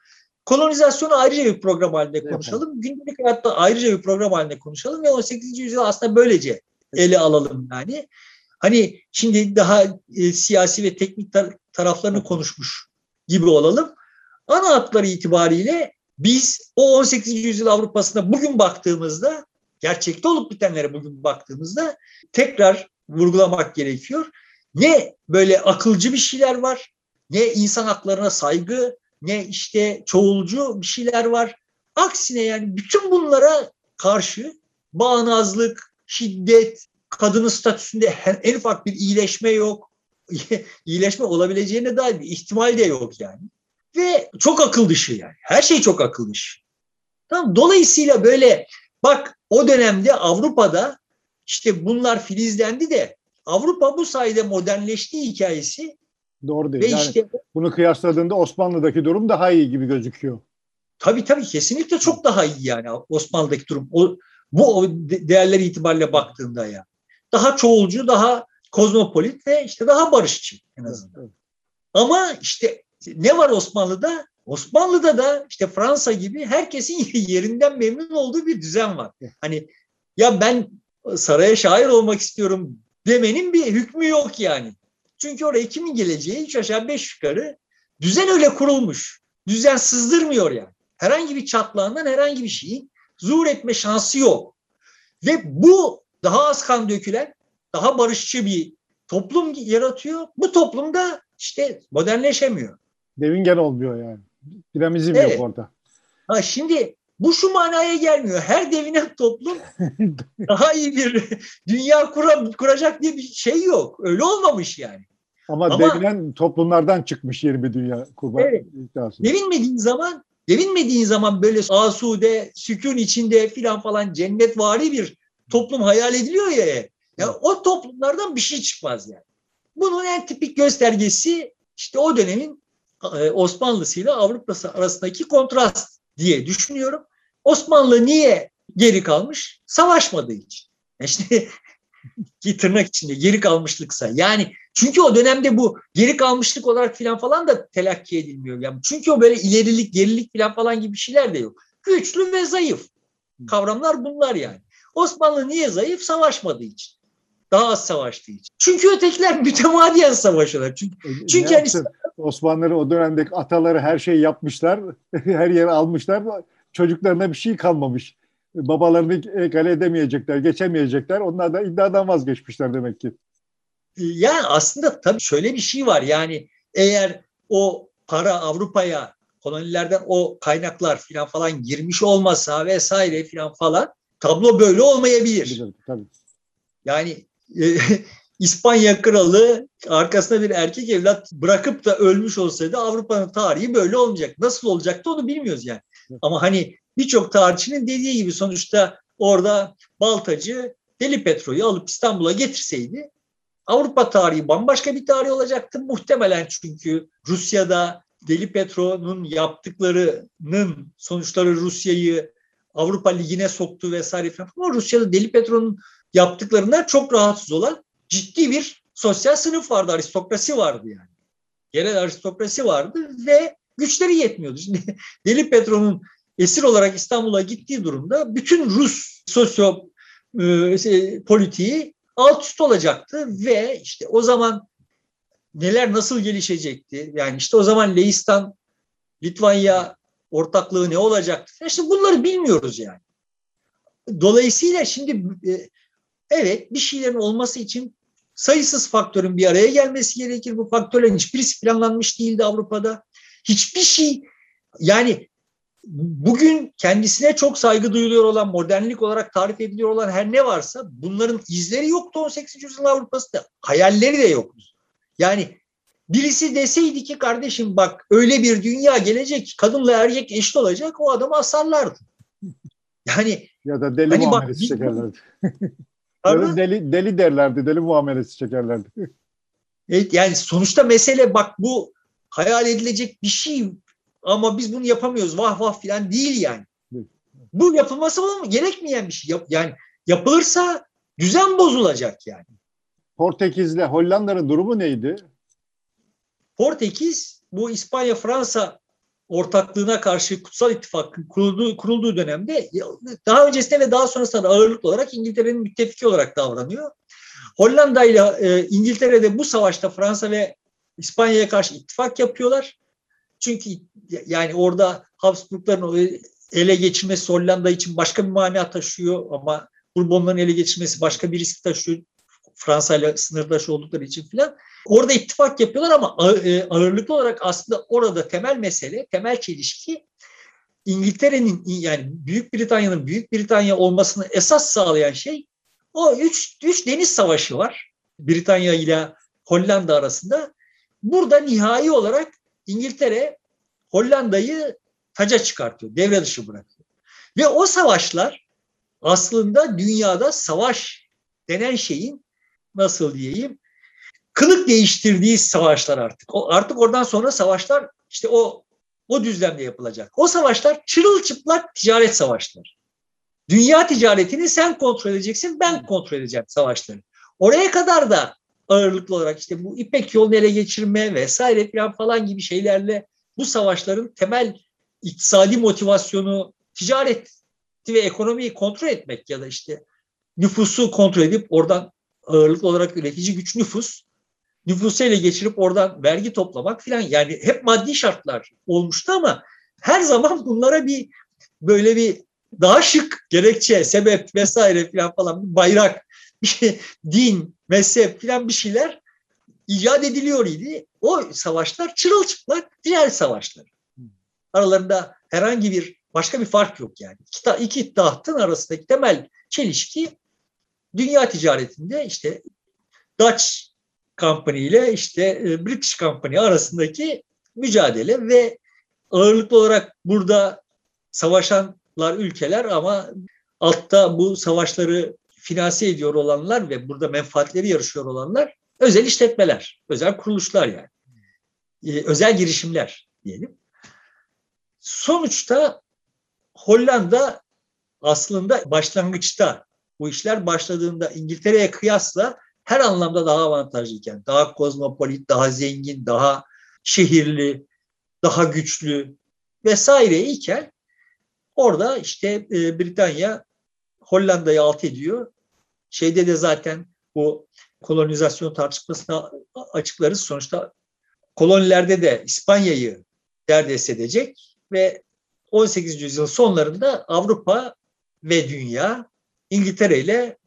Kolonizasyonu ayrıca bir program halinde konuşalım. Evet. Gündelik hayatta ayrıca bir program halinde konuşalım ve on sekizinci yüzyıl aslında böylece ele alalım yani. Hani şimdi daha e, siyasi ve teknik tar- taraflarını konuşmuş gibi olalım. Ana hatları itibariyle biz o on sekizinci yüzyıl Avrupa'sına bugün baktığımızda, gerçekte olup bitenlere bugün baktığımızda tekrar vurgulamak gerekiyor. Ne böyle akılcı bir şeyler var, ne insan haklarına saygı, ne işte çoğulcu bir şeyler var. Aksine yani bütün bunlara karşı bağnazlık, şiddet, kadının statüsünde en ufak bir iyileşme yok. İyileşme olabileceğine dair bir ihtimal de yok yani. Ve çok akıl dışı yani. Her şey çok akıl dışı. Tamam. Dolayısıyla böyle bak o dönemde Avrupa'da İşte bunlar filizlendi de Avrupa bu sayede modernleşti hikayesi. Doğru değil. Ve yani işte, bunu kıyasladığında Osmanlı'daki durum daha iyi gibi gözüküyor. Tabii tabii kesinlikle çok daha iyi yani Osmanlı'daki durum. O, bu değerler itibariyle baktığında ya. Yani. Daha çoğulcu, daha kozmopolit ve işte daha barışçı en azından. Evet, evet. Ama işte ne var Osmanlı'da? Osmanlı'da da işte Fransa gibi herkesin yerinden memnun olduğu bir düzen var. Hani ya ben saraya şair olmak istiyorum demenin bir hükmü yok yani. Çünkü oraya kimin geleceği üç aşağı beş yukarı düzen öyle kurulmuş. Düzen sızdırmıyor yani. Herhangi bir çatlağından herhangi bir şeyin zuhur etme şansı yok. Ve bu daha az kan dökülen, daha barışçı bir toplum yaratıyor. Bu toplumda işte modernleşemiyor. Devingen olmuyor yani. Dinamizm evet. Yok orada. Ha şimdi bu şu manaya gelmiyor. Her devinen toplum daha iyi bir dünya kura, kuracak diye bir şey yok. Öyle olmamış yani. Ama, Ama devinen toplumlardan çıkmış yeni bir dünya kurma. Evet. Devinmediğin zaman, devinmediğin zaman böyle asude, sükun içinde filan falan cennetvari bir toplum hayal ediliyor ya. Ya evet. O toplumlardan bir şey çıkmaz yani. Bunun en tipik göstergesi işte o dönemin Osmanlısıyla Avrupa'sı arasındaki kontrast diye düşünüyorum. Osmanlı niye geri kalmış? Savaşmadığı için. İşte ki tırnak içinde geri kalmışlıksa. Yani çünkü o dönemde bu geri kalmışlık olarak filan falan da telakki edilmiyor. Yani çünkü o böyle ilerilik, gerilik filan falan gibi şeyler de yok. Güçlü ve zayıf kavramlar bunlar yani. Osmanlı niye zayıf? Savaşmadığı için. Daha az savaştığı için. Çünkü ötekiler mütemadiyen savaşıyorlar. Çünkü, çünkü yani Osmanlıların o dönemdeki ataları her şeyi yapmışlar. Her yere almışlar. Çocuklarına bir şey kalmamış. Babalarını egale edemeyecekler, geçemeyecekler. Onlar da iddiadan vazgeçmişler demek ki. Yani aslında tabii şöyle bir şey var. Yani eğer o para Avrupa'ya, kolonilerden o kaynaklar filan falan girmiş olmasa vesaire filan falan tablo böyle olmayabilir. Tabii, tabii. Yani e, İspanya kralı arkasına bir erkek evlat bırakıp da ölmüş olsaydı Avrupa'nın tarihi böyle olmayacak. Nasıl olacaktı onu bilmiyoruz yani. Ama hani birçok tarihçinin dediği gibi sonuçta orada Baltacı Deli Petro'yu alıp İstanbul'a getirseydi Avrupa tarihi bambaşka bir tarih olacaktı. Muhtemelen çünkü Rusya'da Deli Petro'nun yaptıklarının sonuçları Rusya'yı Avrupa Ligi'ne soktu vesaire falan. Ama Rusya'da Deli Petro'nun yaptıklarından çok rahatsız olan ciddi bir sosyal sınıf vardı, aristokrasi vardı yani. Yerel aristokrasi vardı ve güçleri yetmiyordu. Şimdi Deli Petro'nun esir olarak İstanbul'a gittiği durumda bütün Rus sosyopolitiği alt üst olacaktı ve işte o zaman neler nasıl gelişecekti? Yani işte o zaman Leistan, Litvanya ortaklığı ne olacaktı? İşte bunları bilmiyoruz yani. Dolayısıyla şimdi evet bir şeylerin olması için sayısız faktörün bir araya gelmesi gerekir. Bu faktörlerin hiçbirisi planlanmış değildi Avrupa'da. Hiçbir şey yani bugün kendisine çok saygı duyuluyor olan, modernlik olarak tarif ediliyor olan her ne varsa bunların izleri yoktu on sekizinci yüzyılın Avrupa'sında. Hayalleri de yoktu. Yani birisi deseydi ki kardeşim bak öyle bir dünya gelecek, kadınla erkek eşit olacak, o adamı asarlardı. Yani ya da deli hani muamelesi bak, çekerlerdi. deli, deli derlerdi, deli muamelesi çekerlerdi. Evet, yani sonuçta mesele bak bu hayal edilecek bir şey ama biz bunu yapamıyoruz vah vah filan değil yani. Evet. Bu yapılması gerekmeyen bir şey. Yani yapılırsa düzen bozulacak yani. Portekiz'le Hollanda'nın durumu neydi? Portekiz bu İspanya-Fransa ortaklığına karşı Kutsal İttifak'ın kurulduğu, kurulduğu dönemde daha öncesinde ve daha sonrasında ağırlıklı olarak İngiltere'nin müttefiki olarak davranıyor. Hollanda ile İngiltere'de bu savaşta Fransa ve İspanya'ya karşı ittifak yapıyorlar. Çünkü yani orada Habsburgların ele geçirmesi Hollanda için başka bir mana taşıyor ama Bourbonların ele geçirmesi başka bir risk taşıyor. Fransa ile sınırdaş oldukları için filan. Orada ittifak yapıyorlar ama ağırlıklı olarak aslında orada temel mesele, temel çelişki İngiltere'nin yani Büyük Britanya'nın Büyük Britanya olmasını esas sağlayan şey o üç, üç deniz savaşı var. Britanya ile Hollanda arasında. Burada nihai olarak İngiltere Hollanda'yı taca çıkartıyor, devre dışı bırakıyor. Ve o savaşlar aslında dünyada savaş denen şeyin, nasıl diyeyim, kılık değiştirdiği savaşlar artık. O, artık oradan sonra savaşlar işte o o düzlemde yapılacak. O savaşlar çırılçıplak ticaret savaşları. Dünya ticaretini sen kontrol edeceksin, ben kontrol edeceğim savaşları. Oraya kadar da ağırlıklı olarak işte bu İpek yolunu ele geçirme vesaire falan gibi şeylerle bu savaşların temel iktisadi motivasyonu ticaret ve ekonomiyi kontrol etmek ya da işte nüfusu kontrol edip oradan ağırlıklı olarak üretici güç nüfus, nüfusu ele geçirip oradan vergi toplamak filan, yani hep maddi şartlar olmuştu ama her zaman bunlara bir böyle bir daha şık gerekçe, sebep vesaire filan falan bir bayrak, bir şey, din, mezhep filan bir şeyler icat ediliyor idi. O savaşlar çırılçıplak diğer savaşlar. Aralarında herhangi bir başka bir fark yok yani. İki, iki tahtın arasındaki temel çelişki dünya ticaretinde işte Dutch Company ile işte British Company arasındaki mücadele ve ağırlıklı olarak burada savaşanlar ülkeler ama altta bu savaşları finanse ediyor olanlar ve burada menfaatleri yarışıyor olanlar özel işletmeler, özel kuruluşlar yani. Ee, özel girişimler diyelim. Sonuçta Hollanda aslında başlangıçta bu işler başladığında İngiltere'ye kıyasla her anlamda daha avantajlıyken, daha kozmopolit, daha zengin, daha şehirli, daha güçlü vesaire iken orada işte e, Britanya Hollanda'yı alt ediyor. Şeyde de zaten bu kolonizasyon tartışmasına açıklarız. Sonuçta kolonilerde de İspanya'yı derdest edecek ve on sekizinci yüzyılın sonlarında Avrupa ve dünya İngiltere ile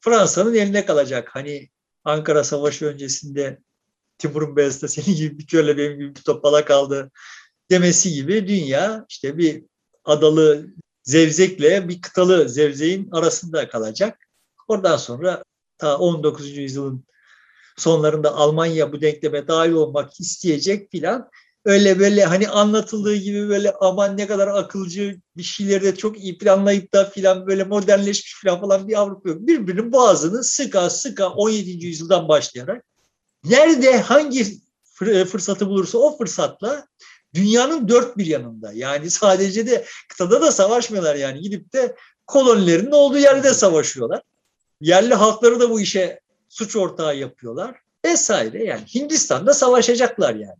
Fransa'nın eline kalacak. Hani Ankara Savaşı öncesinde Timur'un Beyazıt'ta senin gibi bir körle benim gibi bir topala kaldı demesi gibi dünya işte bir adalı zevzekle bir kıtalı zevzeğin arasında kalacak. Oradan sonra ta on dokuzuncu yüzyılın sonlarında Almanya bu denkleme dahil olmak isteyecek filan. Öyle böyle hani anlatıldığı gibi böyle aman ne kadar akılcı bir şeyleri de çok iyi planlayıp da filan böyle modernleşmiş filan falan bir Avrupa yok. Birbirinin boğazını sıka sıka on yedinci yüzyıldan başlayarak nerede hangi fırsatı bulursa o fırsatla dünyanın dört bir yanında, yani sadece de kıtada da savaşmıyorlar, yani gidip de kolonilerinin olduğu yerde savaşıyorlar. Yerli halkları da bu işe suç ortağı yapıyorlar vesaire, yani Hindistan'da savaşacaklar yani.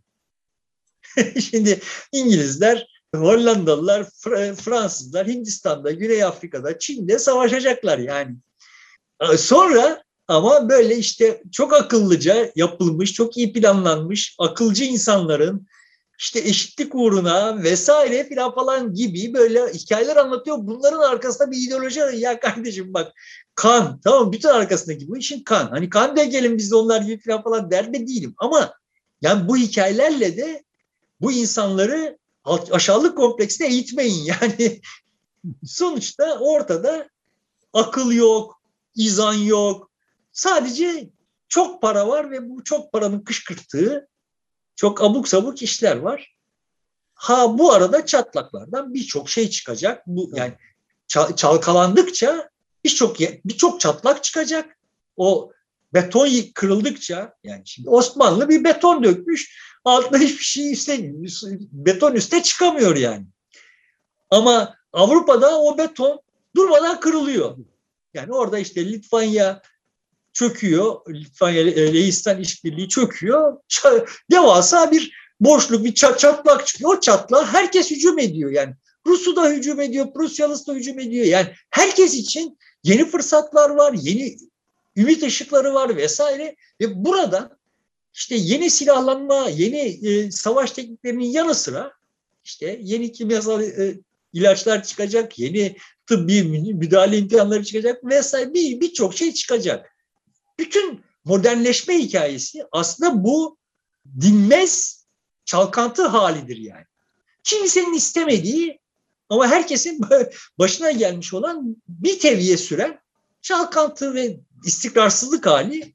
Şimdi İngilizler, Hollandalılar, Fransızlar Hindistan'da, Güney Afrika'da, Çin'de savaşacaklar yani. Sonra ama böyle işte çok akıllıca yapılmış, çok iyi planlanmış, akılcı insanların İşte eşitlik uğruna vesaire filan falan gibi böyle hikayeler anlatıyor. Bunların arkasında bir ideoloji var. Ya kardeşim bak kan, tamam, bütün arkasındaki bu işin kan. Hani kan da gelin biz de onlar gibi filan falan derde değilim. Ama yani bu hikayelerle de bu insanları aşağılık kompleksine eğitmeyin. Yani sonuçta ortada akıl yok, izan yok. Sadece çok para var ve bu çok paranın kışkırttığı çok abuk sabuk işler var. Ha bu arada çatlaklardan birçok şey çıkacak. Bu yani çalkalandıkça birçok birçok çatlak çıkacak. O beton kırıldıkça, yani şimdi Osmanlı bir beton dökmüş. Altına hiçbir şey, üstte beton üstte çıkamıyor yani. Ama Avrupa'da o beton durmadan kırılıyor. Yani orada işte Litvanya çöküyor. Litvanya Lehistan işbirliği çöküyor. Ç- devasa bir boşluk, bir çat- çatlak çıkıyor. O çatlağa herkes hücum ediyor. Yani Rus'u da hücum ediyor, Prusyalısı da hücum ediyor. Yani herkes için yeni fırsatlar var, yeni ümit ışıkları var vesaire. Ve burada işte yeni silahlanma, yeni e, savaş tekniklerinin yanı sıra işte yeni kimyasal e, ilaçlar çıkacak, yeni tıbbi müdahale imkanları çıkacak vesaire, bir birçok şey çıkacak. Bütün modernleşme hikayesi aslında bu dinmez çalkantı halidir yani. Kimsenin istemediği ama herkesin başına gelmiş olan bir teviye süren çalkantı ve istikrarsızlık hali.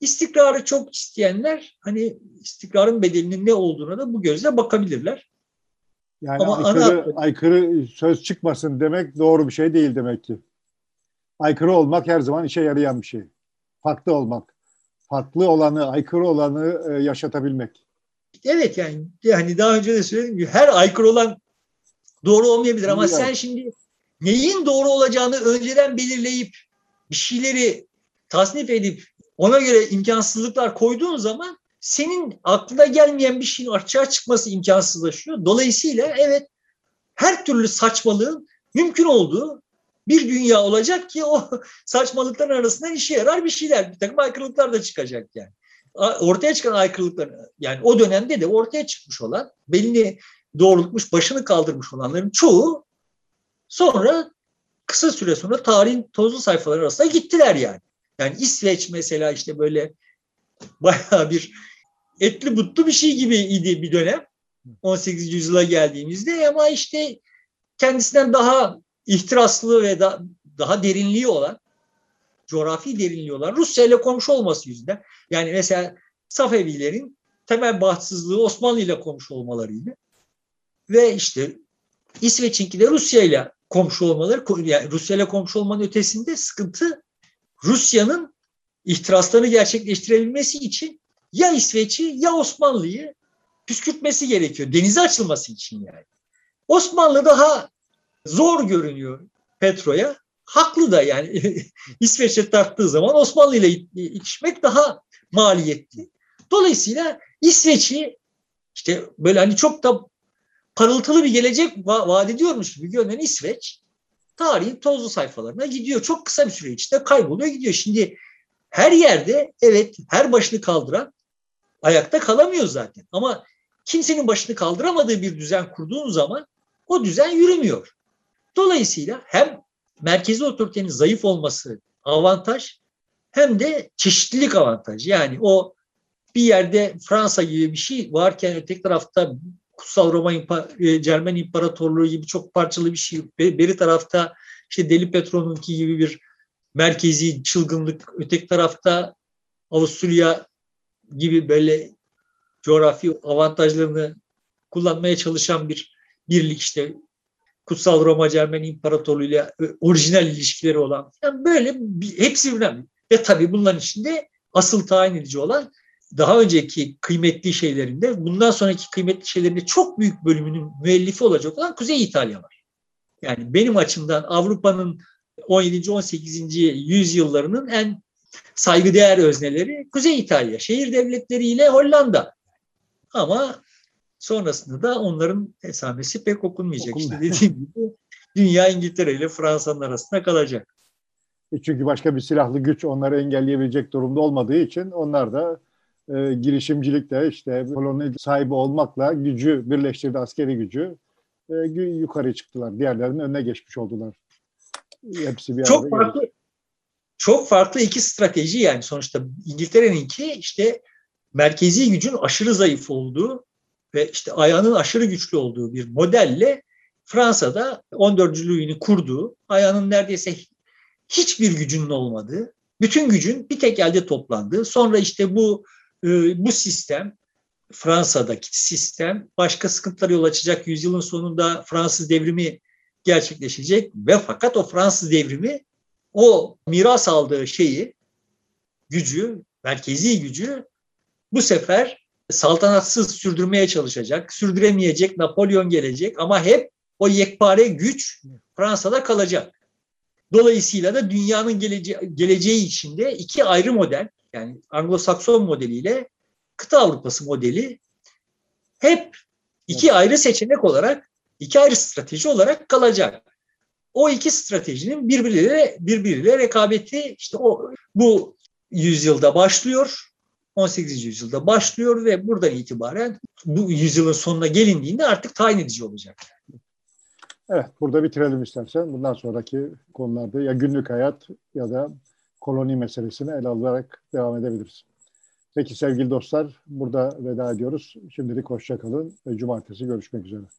İstikrarı çok isteyenler hani istikrarın bedelinin ne olduğuna da bu gözle bakabilirler. Yani ama aykırı, ana... aykırı söz çıkmasın demek doğru bir şey değil demek ki. aykırı olmak her zaman işe yarayan bir şey. Farklı olmak. Farklı olanı, aykırı olanı e, yaşatabilmek. Evet yani, yani daha önce de söyledim ki her aykırı olan doğru olmayabilir ama sen şimdi neyin doğru olacağını önceden belirleyip bir şeyleri tasnif edip ona göre imkansızlıklar koyduğun zaman senin aklına gelmeyen bir şeyin açığa çıkması imkansızlaşıyor. Dolayısıyla evet her türlü saçmalığın mümkün olduğu bir dünya olacak ki o saçmalıkların arasından işe yarar bir şeyler. Bir takım aykırılıklar da çıkacak yani. Ortaya çıkan aykırılıklar yani o dönemde de ortaya çıkmış olan belini doğrultmuş, başını kaldırmış olanların çoğu sonra kısa süre sonra tarihin tozlu sayfaları arasına gittiler yani. Yani İsveç mesela işte böyle bayağı bir etli butlu bir şey gibi idi bir dönem. on sekizinci yüzyıla geldiğimizde ama işte kendisinden daha ihtiraslı ve da, daha derinliği olan, coğrafi derinliği olan Rusya ile komşu olması yüzünden. Yani mesela Safevilerin temel bahtsızlığı Osmanlı ile komşu olmalarıydı. Ve işte İsveç'inki de Rusya ile komşu olmaları, yani Rusya ile komşu olmanın ötesinde sıkıntı Rusya'nın ihtiraslarını gerçekleştirebilmesi için ya İsveç'i ya Osmanlı'yı püskürtmesi gerekiyor. Denize açılması için yani. Osmanlı daha zor görünüyor Petro'ya. Haklı da yani İsveç'e tarttığı zaman Osmanlı ile itişmek daha maliyetli. Dolayısıyla İsveç'i işte böyle hani çok da parıltılı bir gelecek va- vaat ediyormuş gibi görünen İsveç tarihin tozlu sayfalarına gidiyor. Çok kısa bir süre içinde kayboluyor gidiyor. Şimdi her yerde evet her başını kaldıran ayakta kalamıyor zaten. Ama kimsenin başını kaldıramadığı bir düzen kurduğun zaman o düzen yürümüyor. Dolayısıyla hem merkezi otoritenin zayıf olması avantaj hem de çeşitlilik avantajı. Yani o bir yerde Fransa gibi bir şey varken öteki tarafta Kutsal Roma İmpa- Cermen İmparatorluğu gibi çok parçalı bir şey. Beri tarafta işte Deli Petro'nunki gibi bir merkezi çılgınlık. Öteki tarafta Avusturya gibi böyle coğrafi avantajlarını kullanmaya çalışan bir birlik işte Kutsal Roma Cermen İmparatorluğu ile orijinal ilişkileri olan yani böyle bir, hepsi önemli. Ve tabii bunların içinde asıl tayin edici olan daha önceki kıymetli şeylerinde, bundan sonraki kıymetli şeylerinde çok büyük bölümünün müellifi olacak olan Kuzey İtalya var. Yani benim açımdan Avrupa'nın on yedinci on sekizinci yüzyıllarının en saygıdeğer özneleri Kuzey İtalya, şehir devletleriyle Hollanda. Ama sonrasında da onların esamesi pek okunmayacak. Okunma. İşte dediğim gibi dünya İngiltere ile Fransa'nın arasında kalacak. Çünkü başka bir silahlı güç onları engelleyebilecek durumda olmadığı için onlar da E, girişimcilikle işte koloni sahibi olmakla gücü birleştirdi, askeri gücü e, yukarı çıktılar. Diğerlerinin önüne geçmiş oldular. Hepsi bir çok farklı geldi. Çok farklı iki strateji yani sonuçta İngiltere'ninki işte merkezi gücün aşırı zayıf olduğu ve işte ayağının aşırı güçlü olduğu bir modelle Fransa'da on dördüncü Louis'nin kurduğu, ayağının neredeyse hiçbir gücünün olmadığı, bütün gücün bir tek elde toplandığı, sonra işte bu Bu sistem, Fransa'daki sistem başka sıkıntılara yol açacak. Yüzyılın sonunda Fransız Devrimi gerçekleşecek ve fakat o Fransız Devrimi o miras aldığı şeyi, gücü, merkezi gücü bu sefer saltanatsız sürdürmeye çalışacak. Sürdüremeyecek, Napolyon gelecek ama hep o yekpare güç Fransa'da kalacak. Dolayısıyla da dünyanın gelece- geleceği içinde iki ayrı model, yani Anglo-Sakson modeliyle kıta Avrupası modeli hep iki ayrı seçenek olarak, iki ayrı strateji olarak kalacak. O iki stratejinin birbiriyle birbiriyle rekabeti işte o bu yüzyılda başlıyor. on sekizinci yüzyılda başlıyor ve buradan itibaren bu yüzyılın sonuna gelindiğinde artık tayin edici olacak. Evet, burada bitirelim istersen. Bundan sonraki konularda ya günlük hayat ya da koloni meselesini ele alarak devam edebiliriz. Peki sevgili dostlar, burada veda ediyoruz. Şimdilik hoşça kalın ve cumartesi görüşmek üzere.